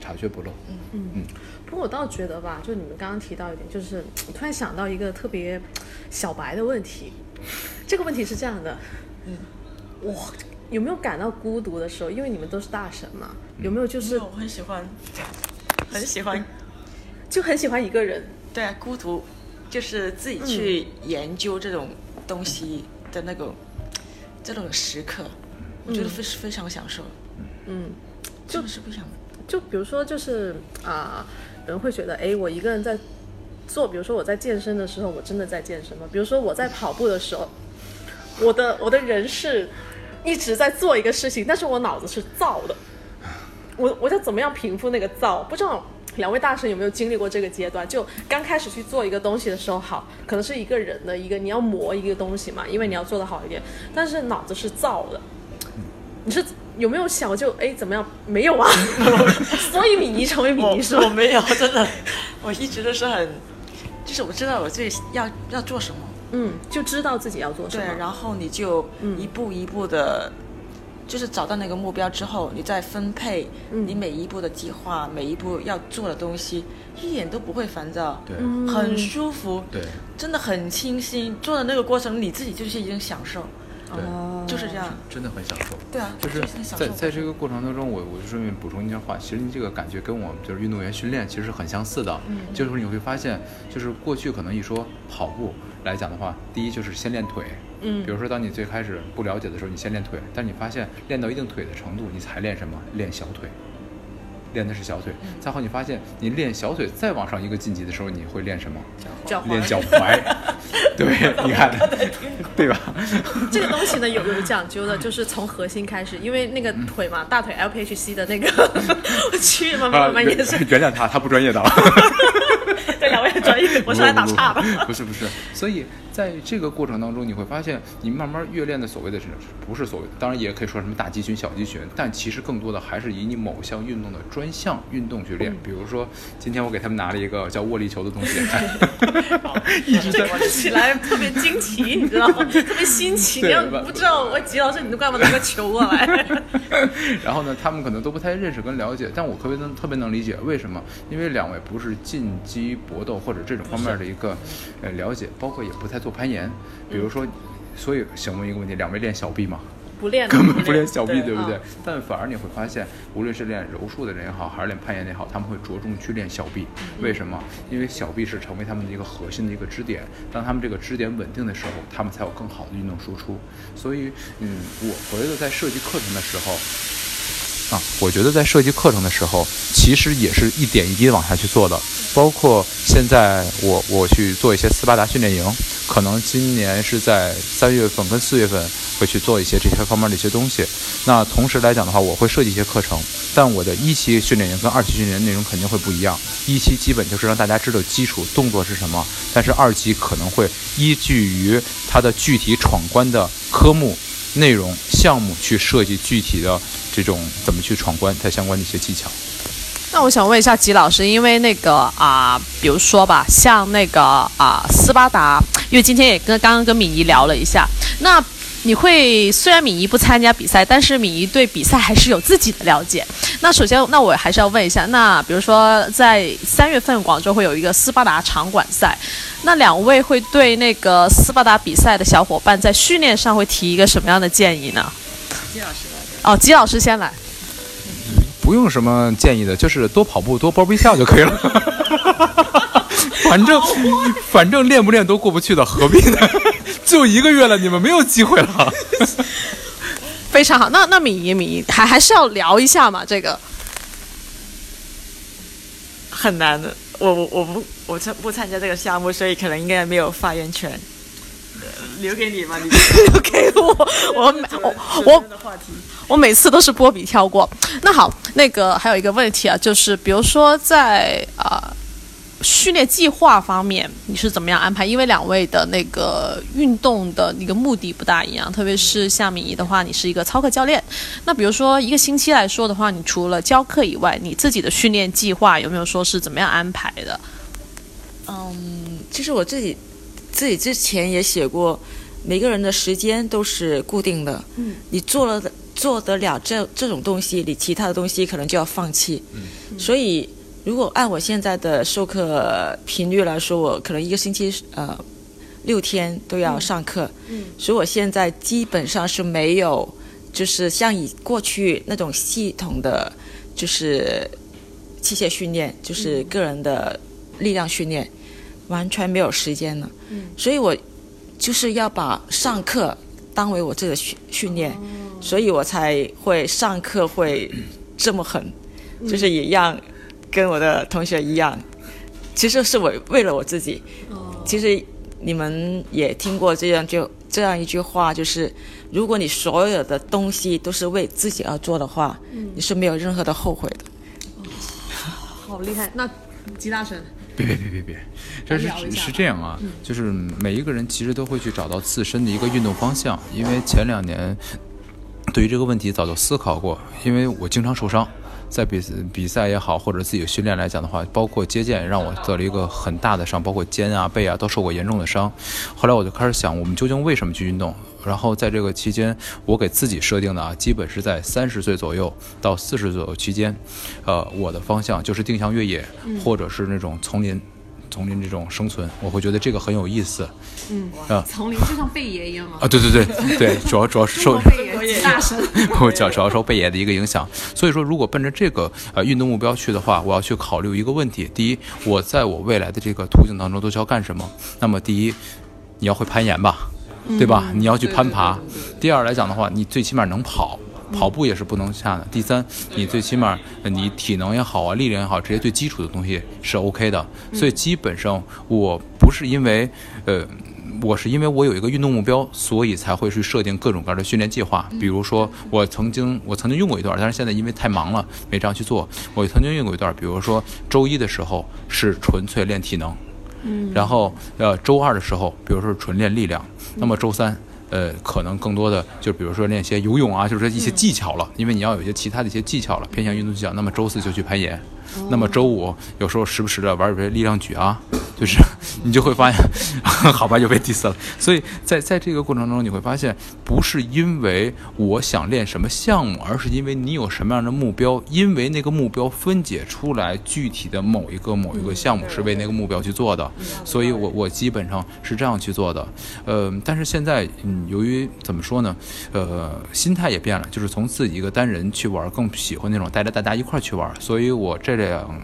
察觉不漏。嗯嗯，不过我倒觉得吧，就你们刚刚提到一点，就是我突然想到一个特别小白的问题。这个问题是这样的，嗯，哇，有没有感到孤独的时候？因为你们都是大神嘛，有没有就是？嗯、我很喜欢，很喜欢，就很喜欢一个人。对啊，孤独就是自己去研究这种东西的那种、嗯、这种时刻，我觉得非非常享受。嗯，就是不想。就比如说就是啊、呃、人会觉得哎我一个人在做，比如说我在健身的时候我真的在健身吗？比如说我在跑步的时候我的我的人是一直在做一个事情，但是我脑子是躁的，我我就怎么样平复那个躁。不知道两位大神有没有经历过这个阶段，就刚开始去做一个东西的时候，好可能是一个人的一个你要磨一个东西嘛，因为你要做得好一点，但是脑子是躁的，你是有没有想就哎怎么样？没有啊，所以米妮成为米妮说 我, 我没有，真的，我一直都是很，就是我知道我自己要要做什么，嗯，就知道自己要做什么，对，然后你就一步一步的、嗯，就是找到那个目标之后，你再分配你每一步的计划，嗯、每一步要做的东西，一点都不会烦躁，对，很舒服，对，真的很清新，做的那个过程你自己就是已经享受。对、哦，就是这样，真的很享受。对啊，就是在在这个过程当中，我我就顺便补充一下话，其实你这个感觉跟我们就是运动员训练其实是很相似的。嗯，就是你会发现，就是过去可能一说跑步来讲的话，第一就是先练腿。嗯，比如说当你最开始不了解的时候，你先练腿，但你发现练到一定腿的程度，你才练什么？练小腿。练的是小腿，再后你发现你练小腿再往上一个晋级的时候，你会练什么？脚练脚踝。对，你看，对吧？这个东西呢有有讲究的，就是从核心开始，因为那个腿嘛，大腿 L P H C 的那个区域慢慢慢慢延伸。原谅他，他不专业的。对，两位专业，我是来打岔的。不是不是，所以在这个过程当中，你会发现你慢慢越练的所谓的不是所谓的，当然也可以说什么大肌群、小肌群，但其实更多的还是以你某项运动的专专项运动去练，比如说今天我给他们拿了一个叫握力球的东西，一直在看起来特别惊奇，你知道吗？特别新奇，你要不知道我吉老师你都干嘛拿个球过来？然后呢，他们可能都不太认识跟了解，但我特别能特别能理解为什么，因为两位不是竞技搏斗或者这种方面的一个呃了解，包括也不太做攀岩，比如说，所以想问一个问题，两位练小臂吗？不练根本不练小臂，对不对、哦？但反而你会发现，无论是练柔术的人也好，还是练攀岩也好，他们会着重去练小臂。为什么？因为小臂是成为他们的一个核心的一个支点。当他们这个支点稳定的时候，他们才有更好的运动输出。所以，嗯，我觉得在设计课程的时候，啊，我觉得在设计课程的时候，其实也是一点一滴的往下去做的。包括现在我我去做一些斯巴达训练营。可能今年是在三月份跟四月份会去做一些这些方面的一些东西。那同时来讲的话，我会设计一些课程，但我的一期训练营跟二期训练营内容肯定会不一样。一期基本就是让大家知道基础动作是什么，但是二期可能会依据于它的具体闯关的科目、内容、项目去设计具体的这种怎么去闯关它相关的一些技巧。那我想问一下吉老师，因为那个啊、呃，比如说吧，像那个啊、呃、斯巴达，因为今天也跟刚刚跟敏仪聊了一下，那你会虽然敏仪不参加比赛，但是敏仪对比赛还是有自己的了解。那首先，那我还是要问一下，那比如说在三月份广州会有一个斯巴达场馆赛，那两位会对那个斯巴达比赛的小伙伴在训练上会提一个什么样的建议呢？姬老师来。哦，姬老师先来。嗯，不用什么建议的，就是多跑步，多波比跳就可以了。反正反正练不练都过不去的，何必呢？就一个月了，你们没有机会了。非常好，那那敏仪敏仪还还是要聊一下嘛，这个很难的。我我我不我不参加这个项目，所以可能应该没有发言权。留给你吧，你留给我，我我我我每次都是波比跳过。那好，那个还有一个问题啊，就是比如说在啊。呃训练计划方面你是怎么样安排？因为两位的那个运动的那个目的不大一样，特别是夏敏仪的话，你是一个操课教练。那比如说一个星期来说的话，你除了教课以外，你自己的训练计划有没有说是怎么样安排的？嗯，其实我自己自己之前也写过，每个人的时间都是固定的。嗯，你做了做得了这这种东西，你其他的东西可能就要放弃。嗯，所以。如果按我现在的授课频率来说，我可能一个星期呃六天都要上课，嗯，嗯，所以我现在基本上是没有，就是像以过去那种系统的，就是器械训练，就是个人的力量训练，完全没有时间了，嗯，所以我就是要把上课当为我自己的训训练，哦，所以我才会上课会这么狠，嗯，就是也让。跟我的同学一样，其实是我为了我自己。其实你们也听过这样就这样一句话，就是如果你所有的东西都是为自己而做的话，嗯，你是没有任何的后悔的。哦，好厉害！那吉大神，别别别别别，这是是这样啊，嗯，就是每一个人其实都会去找到自身的一个运动方向，因为前两年对于这个问题早就思考过，因为我经常受伤。在比比赛也好，或者自己训练来讲的话，包括接剑让我得了一个很大的伤，包括肩啊背啊都受过严重的伤。后来我就开始想，我们究竟为什么去运动？然后在这个期间，我给自己设定的啊，基本是在三十岁左右到四十左右期间，呃，我的方向就是定向越野，或者是那种丛林。丛林这种生存，我会觉得这个很有意思。嗯，啊，丛林就像贝爷一样啊！对对对对，主要主要是受贝爷大神，我主要主要受贝爷的一个影响。所以说，如果奔着这个呃运动目标去的话，我要去考虑一个问题：第一，我在我未来的这个途径当中都是要干什么？那么，第一，你要会攀岩吧，对吧？嗯，你要去攀爬。对对对对对。第二来讲的话，你最起码能跑。跑步也是不能下的。第三，你最起码你体能也好啊，力量也好，这些最基础的东西是 OK 的。所以基本上我不是因为，呃，我是因为我有一个运动目标，所以才会去设定各种各样的训练计划。比如说，我曾经我曾经用过一段，但是现在因为太忙了没这样去做。我曾经用过一段，比如说周一的时候是纯粹练体能，嗯，然后呃周二的时候，比如说纯练力量，那么周三。呃，可能更多的就比如说练一些游泳啊，就是一些技巧了，嗯，因为你要有一些其他的一些技巧了，偏向运动技巧。那么周四就去攀岩，哦，那么周五有时候时不时的玩一些力量举啊，就是你就会发现，好吧，又被 diss 了。所以在在这个过程中，你会发现，不是因为我想练什么项目，而是因为你有什么样的目标，因为那个目标分解出来，具体的某一个某一个项目是为那个目标去做的。嗯，所以我我基本上是这样去做的。呃，但是现在嗯。由于怎么说呢，呃，心态也变了，就是从自己一个单人去玩，更喜欢那种带着大家一块去玩。所以我这两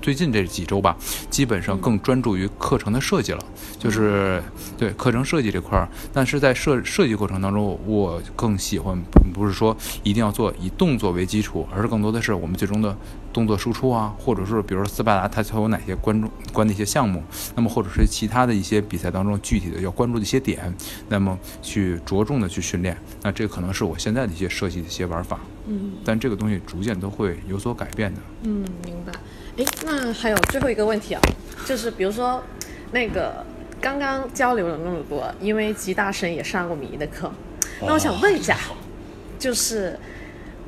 最近这几周吧，基本上更专注于课程的设计了，就是对课程设计这块。但是在设设计过程当中，我更喜欢不是说一定要做以动作为基础，而是更多的是我们最终的动作输出啊，或者是比如说斯巴达它有哪些关注关的一些项目，那么或者是其他的一些比赛当中具体的要关注的一些点，那么去着重的去训练。那这可能是我现在的一些设计的一些玩法，嗯，但这个东西逐渐都会有所改变的。嗯，明白。哎，那还有最后一个问题啊，就是比如说那个刚刚交流了那么多，因为吉大神也上过敏仪的课，那我想问一下，就是。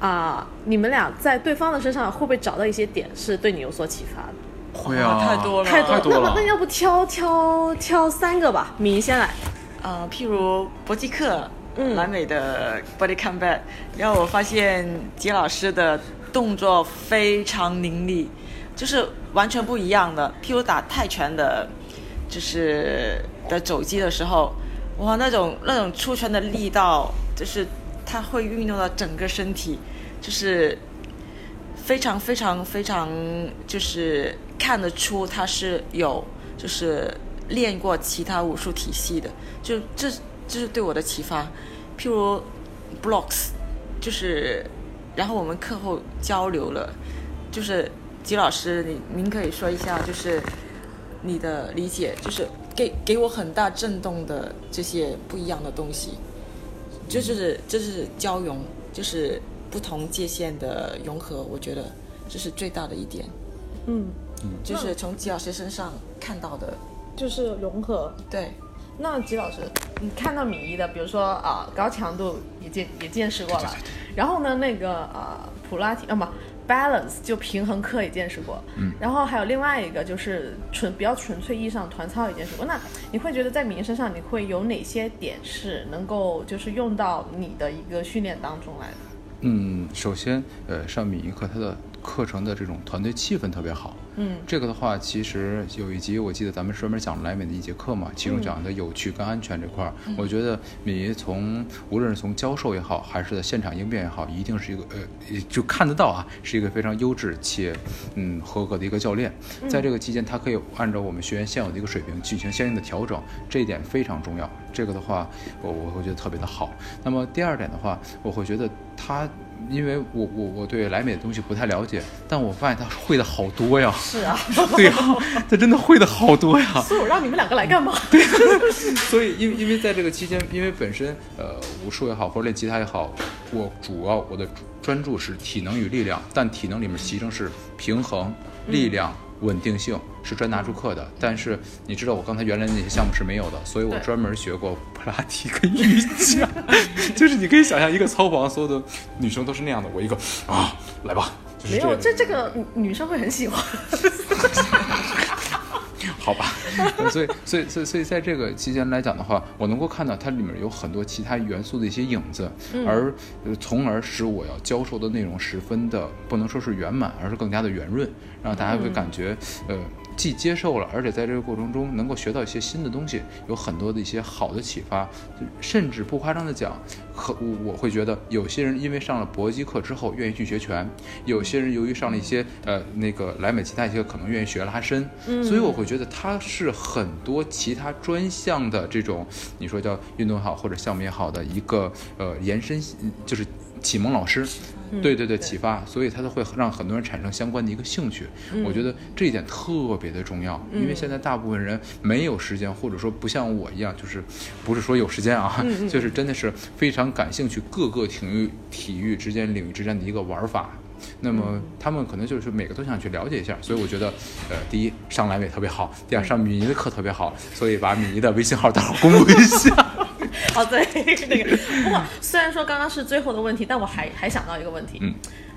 啊，你们俩在对方的身上会不会找到一些点是对你有所启发的？会啊，太多了，太多了。多了那那要不挑挑挑三个吧，敏仪先来。呃，譬如搏击课，蓝美的 body combat， 然后我发现杰老师的动作非常凌厉，就是完全不一样的。譬如打泰拳的，就是的肘击的时候，哇，那种那种出拳的力道，就是它会运动到整个身体，就是非常非常非常，就是看得出它是有就是练过其他武术体系的。就这这是对我的启发。譬如 blocks， 就是然后我们课后交流了，就是吉老师你您可以说一下就是你的理解，就是给给我很大震动的这些不一样的东西，就是这是交融，就是不同界限的融合，我觉得这是最大的一点。嗯，就是从吉老师身上看到的就是融合。对，那吉老师你看到米一的比如说啊、呃、高强度也见也见识过了，然后呢那个呃普拉提啊不 balance 就平衡课也见识过，嗯，然后还有另外一个就是纯比较纯粹意义上团操也见识过。那你会觉得在米一身上你会有哪些点是能够就是用到你的一个训练当中来的？嗯，首先呃上米一课他的课程的这种团队气氛特别好。嗯，这个的话其实有一集我记得咱们专门讲莱美的一节课嘛，其中讲的有趣跟安全这块儿，嗯，我觉得米一从无论是从教授也好还是在现场应变也好，一定是一个呃就看得到啊是一个非常优质且嗯合格的一个教练。在这个期间他可以按照我们学员现有的一个水平进行相应的调整，这一点非常重要。这个的话我我会觉得特别的好。那么第二点的话，我会觉得他因为我我我对莱美的东西不太了解，但我发现他会的好多呀。是啊，对呀，啊，他真的会的好多呀。所以我让你们两个来干嘛？对，所以因为因为在这个期间，因为本身呃武术也好或者练吉他也好，我主要我的专注是体能与力量，但体能里面其中是平衡、力量、稳定性是专拿出课的。但是你知道我刚才原来那些项目是没有的，所以我专门学过普拉提跟瑜伽。就是你可以想象一个操房所有的女生都是那样的，我一个啊来吧，就是，没有这这个女生会很喜欢。好吧，嗯，所以所以所以所以在这个期间来讲的话，我能够看到它里面有很多其他元素的一些影子，嗯，而从而使我要教授的内容十分的不能说是圆满，而是更加的圆润，让大家会感觉，嗯，呃既接受了，而且在这个过程中能够学到一些新的东西，有很多的一些好的启发。甚至不夸张的讲，和我会觉得有些人因为上了搏击课之后愿意去学拳，有些人由于上了一些呃那个莱美其他一些可能愿意学拉伸，嗯，所以我会觉得它是很多其他专项的这种你说叫运动也好或者项目也好的一个呃延伸，就是启蒙老师。对对对，嗯，启发，所以它都会让很多人产生相关的一个兴趣，嗯，我觉得这一点特别的重要，嗯，因为现在大部分人没有时间，或者说不像我一样，就是不是说有时间啊，嗯，就是真的是非常感兴趣各个体育体育之间领域之间的一个玩法，那么他们可能就是每个都想去了解一下，所以我觉得呃，第一上莱美特别好，第二上米一的课特别好，所以把米一的微信号打公布一下。哦，对，那个不过虽然说刚刚是最后的问题，但我还还想到一个问题，嗯，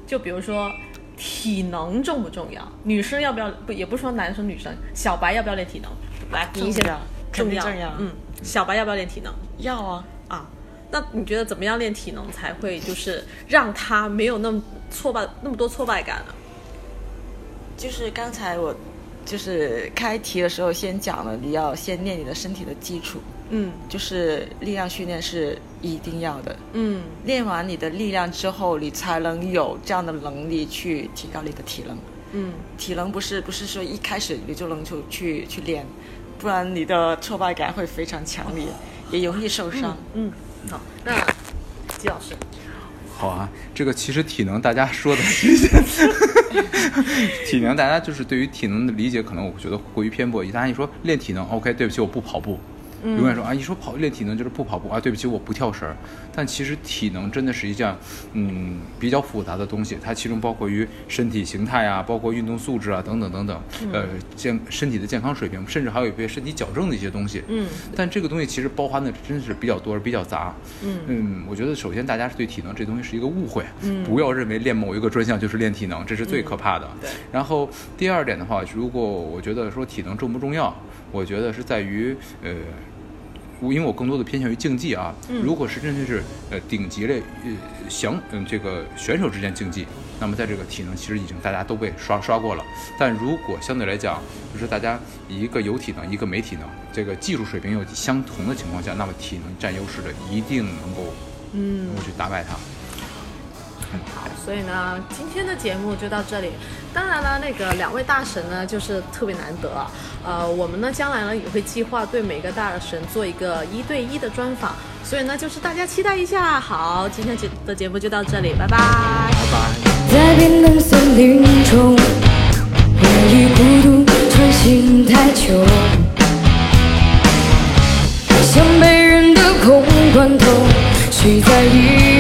就比如说体能重不重要？女生要不要？不，也不是说男生女生，小白要不要练体能？来，第一点，重要，嗯，小白要不要练体能？要啊啊！那你觉得怎么样练体能才会就是让他没有那么挫败那么多挫败感呢？就是刚才我就是开题的时候先讲了，你要先练你的身体的基础。嗯，就是力量训练是一定要的。嗯，练完你的力量之后，你才能有这样的能力去提高你的体能。嗯，体能不是不是说一开始你就能去去去练，不然你的挫败感会非常强烈，也容易受伤。嗯，嗯，好，那吉老师。好啊，这个其实体能大家说的体能大家就是对于体能的理解可能我觉得过于偏颇，大家一说练体能 OK 对不起我不跑步，永远说啊，一说跑练体能就是不跑步啊，对不起我不跳绳。但其实体能真的是一件嗯比较复杂的东西，它其中包括于身体形态啊，包括运动素质啊等等等等，呃健身体的健康水平，甚至还有一些身体矫正的一些东西。嗯，但这个东西其实包含的真是比较多，比较杂。嗯嗯，我觉得首先大家对体能这东西是一个误会，嗯，不要认为练某一个专项就是练体能，这是最可怕的。嗯，对。然后第二点的话，如果我觉得说体能重不重要，我觉得是在于呃。因为我更多的偏向于竞技啊，嗯、如果是真的是呃顶级类呃想嗯这个选手之间竞技，那么在这个体能其实已经大家都被刷刷过了。但如果相对来讲，就是大家一个有体能，一个没体能，这个技术水平有相同的情况下，那么体能占优势的一定能够嗯能够去打败他。好，所以呢，今天的节目就到这里。当然了，那个两位大神呢，就是特别难得。呃，我们呢，将来呢也会计划对每个大神做一个一对一的专访，所以呢，就是大家期待一下。好，今天的节目就到这里，拜拜。拜拜。